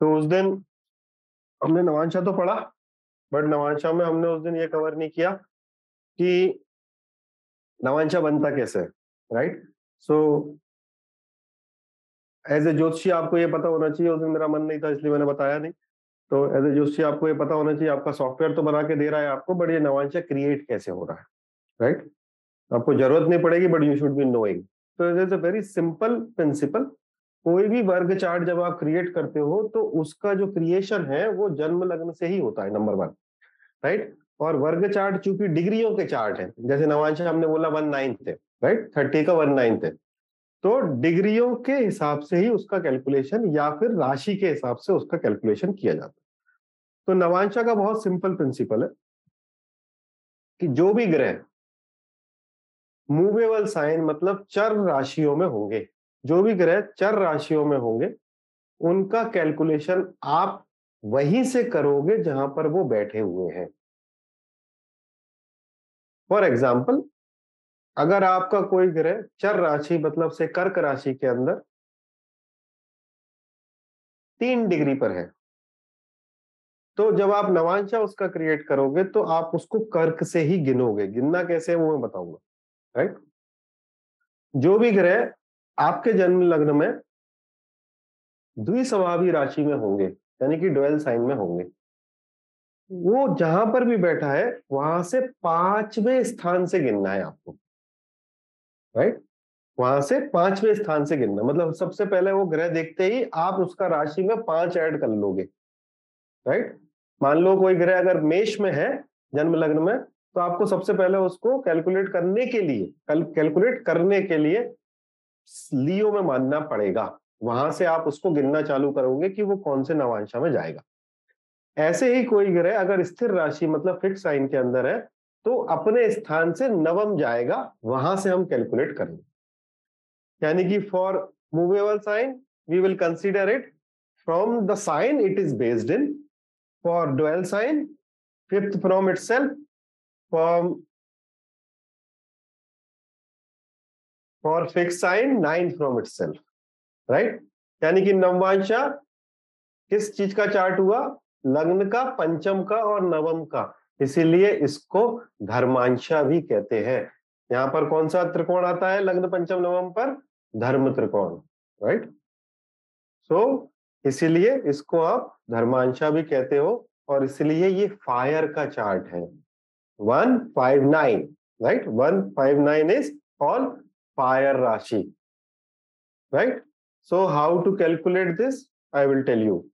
तो उस दिन हमने नवांशा तो पढ़ा, बट नवांशा में हमने उस दिन ये कवर नहीं किया कि नवांशा बनता कैसे, राइट। सो एज ए ज्योतिषी आपको ये पता होना चाहिए, उस दिन मेरा मन नहीं था इसलिए मैंने बताया नहीं, तो एज ए ज्योतिषी आपको ये पता होना चाहिए, आपका सॉफ्टवेयर तो बना के दे रहा है आपको, बट ये नवांशा क्रिएट कैसे हो रहा है, राइट आपको जरूरत नहीं पड़ेगी, but you should be knowing. तो it is a very simple principle. कोई भी वर्ग चार्ट जब आप क्रिएट करते हो तो उसका जो क्रिएशन है वो जन्म लग्न से ही होता है, नंबर वन, राइट। और वर्ग चार्ट चूंकि डिग्रियों के चार्ट है, जैसे नवांशा हमने बोला 1/9 है, राइट, 30 का 1/9 है, तो डिग्रियों के हिसाब से ही उसका कैलकुलेशन या फिर राशि के हिसाब से उसका कैलकुलेशन किया जाता है। तो नवांशा का बहुत सिंपल प्रिंसिपल है कि जो भी ग्रह मूवेबल साइन मतलब चर राशियों में होंगे, जो भी ग्रह चर राशियों में होंगे उनका कैलकुलेशन आप वहीं से करोगे जहां पर वो बैठे हुए हैं। फॉर एग्जाम्पल, अगर आपका कोई ग्रह चर राशि मतलब से कर्क राशि के अंदर 3 डिग्री पर है, तो जब आप नवांशा उसका क्रिएट करोगे तो आप उसको कर्क से ही गिनोगे। गिनना कैसे है वो मैं बताऊंगा, राइट। जो भी ग्रह आपके जन्म लग्न में द्विस्वभावी राशि में होंगे, यानी कि ड्वेल साइन में होंगे, वो जहां पर भी बैठा है वहां से 5वें स्थान से गिनना है आपको, राइट। वहां से 5वें स्थान से गिनना मतलब सबसे पहले वो ग्रह देखते ही आप उसका राशि में 5 ऐड कर लोगे, राइट। मान लो कोई ग्रह अगर मेष में है जन्म लग्न में, तो आपको सबसे पहले उसको कैलकुलेट करने के लिए लियो में मानना पड़ेगा, वहां से आप उसको गिनना चालू करोगे कि वो कौन से नवांशा में जाएगा। ऐसे ही कोई ग्रह अगर स्थिर राशि मतलब फिक्स साइन के अंदर है तो अपने स्थान से नवम जाएगा, वहां से हम कैलकुलेट करेंगे। यानी कि for movable sign we will consider it from the sign it is based in, for dual sign 5th from itself, for fix sign 9 from itself, right. यानी कि नवांशा किस चीज का चार्ट हुआ? लग्न का, पंचम का और नवम का, इसीलिए इसको धर्मांशा भी कहते हैं। यहाँ पर कौन सा त्रिकोण आता है लग्न पंचम नवम पर? धर्म त्रिकोण, राइट। सो इसीलिए इसको आप धर्मांशा भी कहते हो, और इसलिए ये फायर का चार्ट है। 159, राइट, 159 इज ऑल फायर राशि, right. So how to calculate this I will tell you.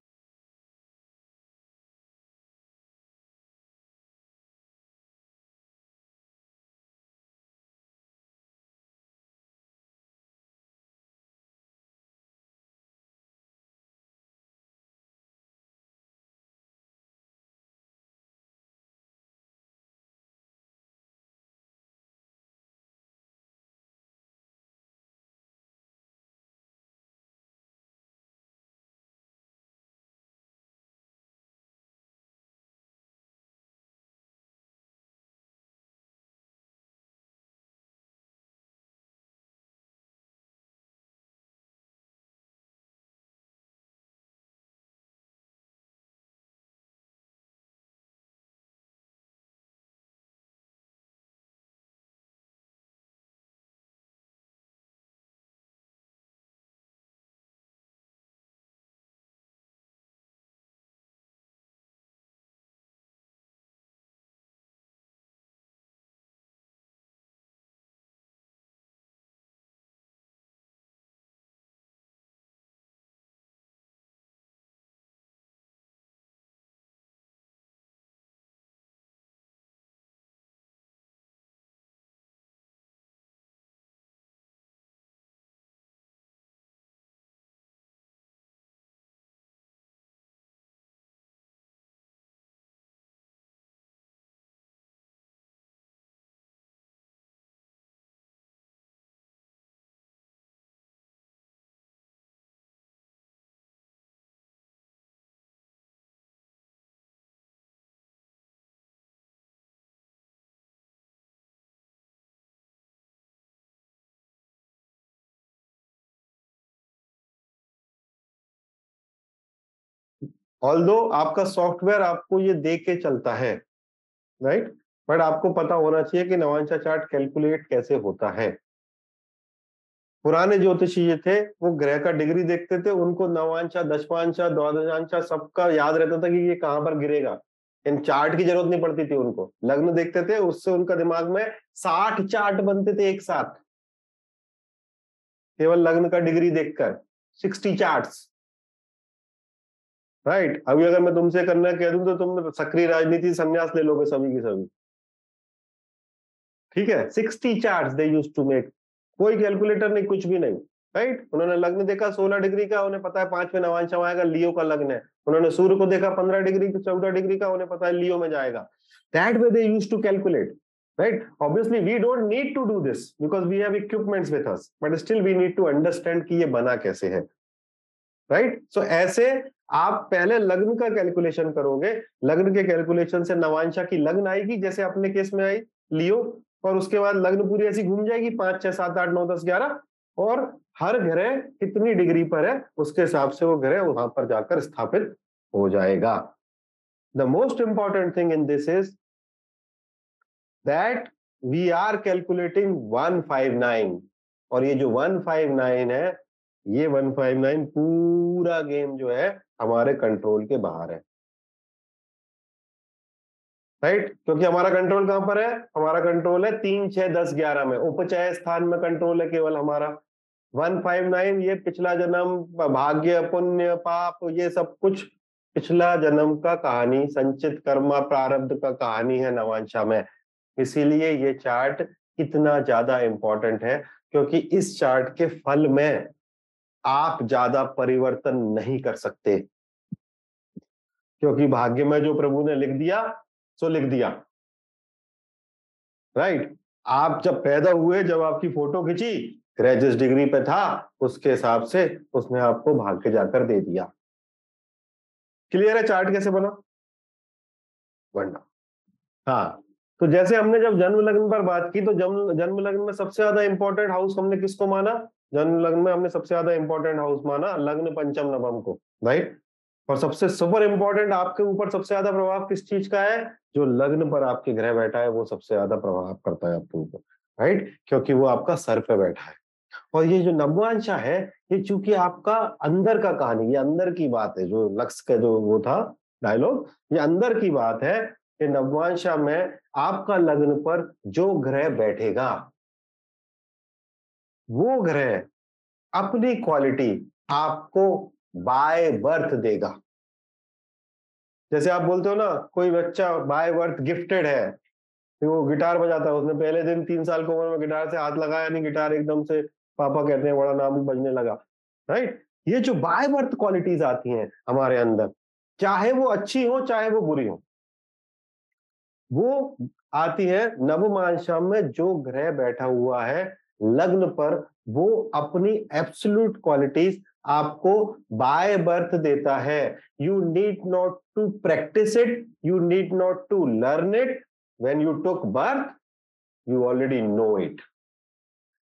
Although आपका सॉफ्टवेयर आपको ये दे के चलता है, राइट, बट आपको पता होना चाहिए कि नवांशा चार्ट कैलकुलेट कैसे होता है। पुराने ज्योतिषी ये थे, वो ग्रह का डिग्री देखते थे, उनको नवांशा, दशमांशा, द्वादशांशा सबका याद रहता था कि ये कहाँ पर गिरेगा, इन चार्ट की जरूरत नहीं पड़ती थी उनको। लग्न देखते थे, उससे उनका दिमाग में 60 चार्ट बनते थे एक साथ, केवल लग्न का डिग्री देखकर 60 चार्ट्स, राइट। अभी अगर मैं तुमसे करना कह दूं तो तुम सक्रिय राजनीति संन्यास ले लोगे सभी की सभी, ठीक है। 60 chart they used to make, कोई कैलकुलेटर नहीं, कुछ भी नहीं, राइट। उन्होंने लग्न देखा 16 डिग्री का, उन्हें पता है 5वें नवांश आएगा, लियो का लग्न है। उन्होंने सूर्य को देखा 15 डिग्री 14 डिग्री का, उन्हें पता है लियो में जाएगा। That way they used to calculate, right. Obviously we don't need to do this because we have equipments with us, but still we need to understand कि ये बना कैसे है, राइट। सो ऐसे आप पहले लग्न का कैलकुलेशन करोगे, लग्न के कैलकुलेशन से नवांशा की लग्न आएगी, जैसे अपने केस में आई लियो, और उसके बाद लग्न पूरी ऐसी घूम जाएगी 5, 6, 7, 8, 9, 10, 11, और हर ग्रह कितनी डिग्री पर है उसके हिसाब से वो ग्रह वहां पर जाकर स्थापित हो जाएगा। The most important thing in this is that we are calculating 159, और ये जो 159 है, ये 159 पूरा गेम जो है हमारे कंट्रोल के बाहर है, राइट। क्योंकि हमारा कंट्रोल कहां पर है? हमारा कंट्रोल है 3, 6, 10, 11 में, उपचय स्थान में कंट्रोल है केवल हमारा। 159 ये पिछला जन्म, भाग्य, पुण्य, पाप, ये सब कुछ पिछला जन्म का कहानी, संचित कर्मा, प्रारब्ध का कहानी है नवांशा में। इसीलिए ये चार्ट इतना ज्यादा इंपॉर्टेंट है, क्योंकि इस चार्ट के फल में आप ज्यादा परिवर्तन नहीं कर सकते, क्योंकि भाग्य में जो प्रभु ने लिख दिया सो लिख दिया, राइट। आप जब पैदा हुए, जब आपकी फोटो खिंची, ग्रह जिस डिग्री पे था उसके हिसाब से उसने आपको भाग्य जाकर दे दिया। क्लियर है चार्ट कैसे बना? वरना हाँ, तो जैसे हमने जब जन्म लग्न पर बात की, तो जन्म लग्न में सबसे ज्यादा इंपॉर्टेंट हाउस हमने किसको माना? जन्म लग्न में हमने सबसे ज्यादा इंपॉर्टेंट हाउस माना लग्न, पंचम, नवम को, राइट। और सबसे सुपर इंपॉर्टेंट, आपके ऊपर सबसे ज्यादा प्रभाव किस चीज का है? जो लग्न पर आपके ग्रह बैठा है वो सबसे ज्यादा प्रभाव करता है आपके ऊपर, राइट, क्योंकि वो आपका सर पे बैठा है। और ये जो नवांशा है, ये चूंकि आपका अंदर का कहानी, ये अंदर की बात है, जो लक्ष्य का जो वो था डायलॉग, ये अंदर की बात है कि नवांशा में आपका लग्न पर जो ग्रह बैठेगा वो ग्रह अपनी क्वालिटी आपको बाय बर्थ देगा। जैसे आप बोलते हो ना, कोई बच्चा बाय बर्थ गिफ्टेड है, वो गिटार बजाता है, उसने पहले दिन 3 साल की उम्र में गिटार से हाथ लगाया नहीं, गिटार एकदम से पापा कहते हैं बड़ा नाम बजने लगा, राइट। ये जो बाय बर्थ क्वालिटीज आती हैं हमारे अंदर, चाहे वो अच्छी हो चाहे वो बुरी हो, वो आती है नवमांशा में। जो ग्रह बैठा हुआ है लग्न पर, वो अपनी एब्सोल्यूट क्वालिटीज आपको बाय बर्थ देता है। You need not to practice it, you need not to learn it, when you took birth you already know it,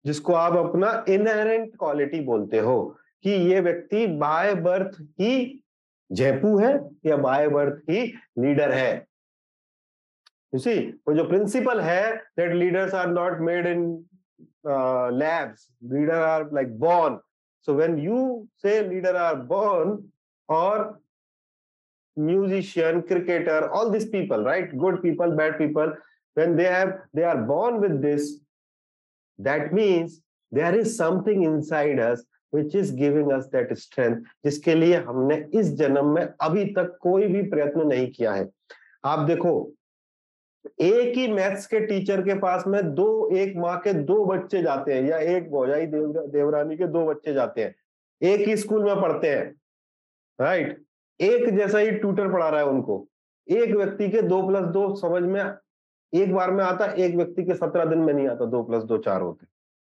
जिसको आप अपना इनहेरेंट क्वालिटी बोलते हो, कि ये व्यक्ति बाय बर्थ ही जयपू है या बाय बर्थ ही लीडर है। यू सी, वो जो प्रिंसिपल है that leaders are not made in labs, leader are like born. So when you say leader are born, or musician, cricketer, all these people, right, good people, bad people, when they are born with this, that means there is something inside us which is giving us that strength, जिसके लिए हमने इस जन्म में अभी तक कोई भी प्रयत्न नहीं किया है। आप देखो, एक ही मैथ्स के टीचर के पास में एक माँ के 2 बच्चे जाते हैं, या एक भौजाई देवरानी के 2 बच्चे जाते हैं, एक ही स्कूल में पढ़ते हैं, राइट। एक जैसा ही ट्यूटर पढ़ा रहा है उनको, एक व्यक्ति के 2+2 समझ में एक बार में आता, एक व्यक्ति के 17 दिन में नहीं आता। 2+2 4 होते,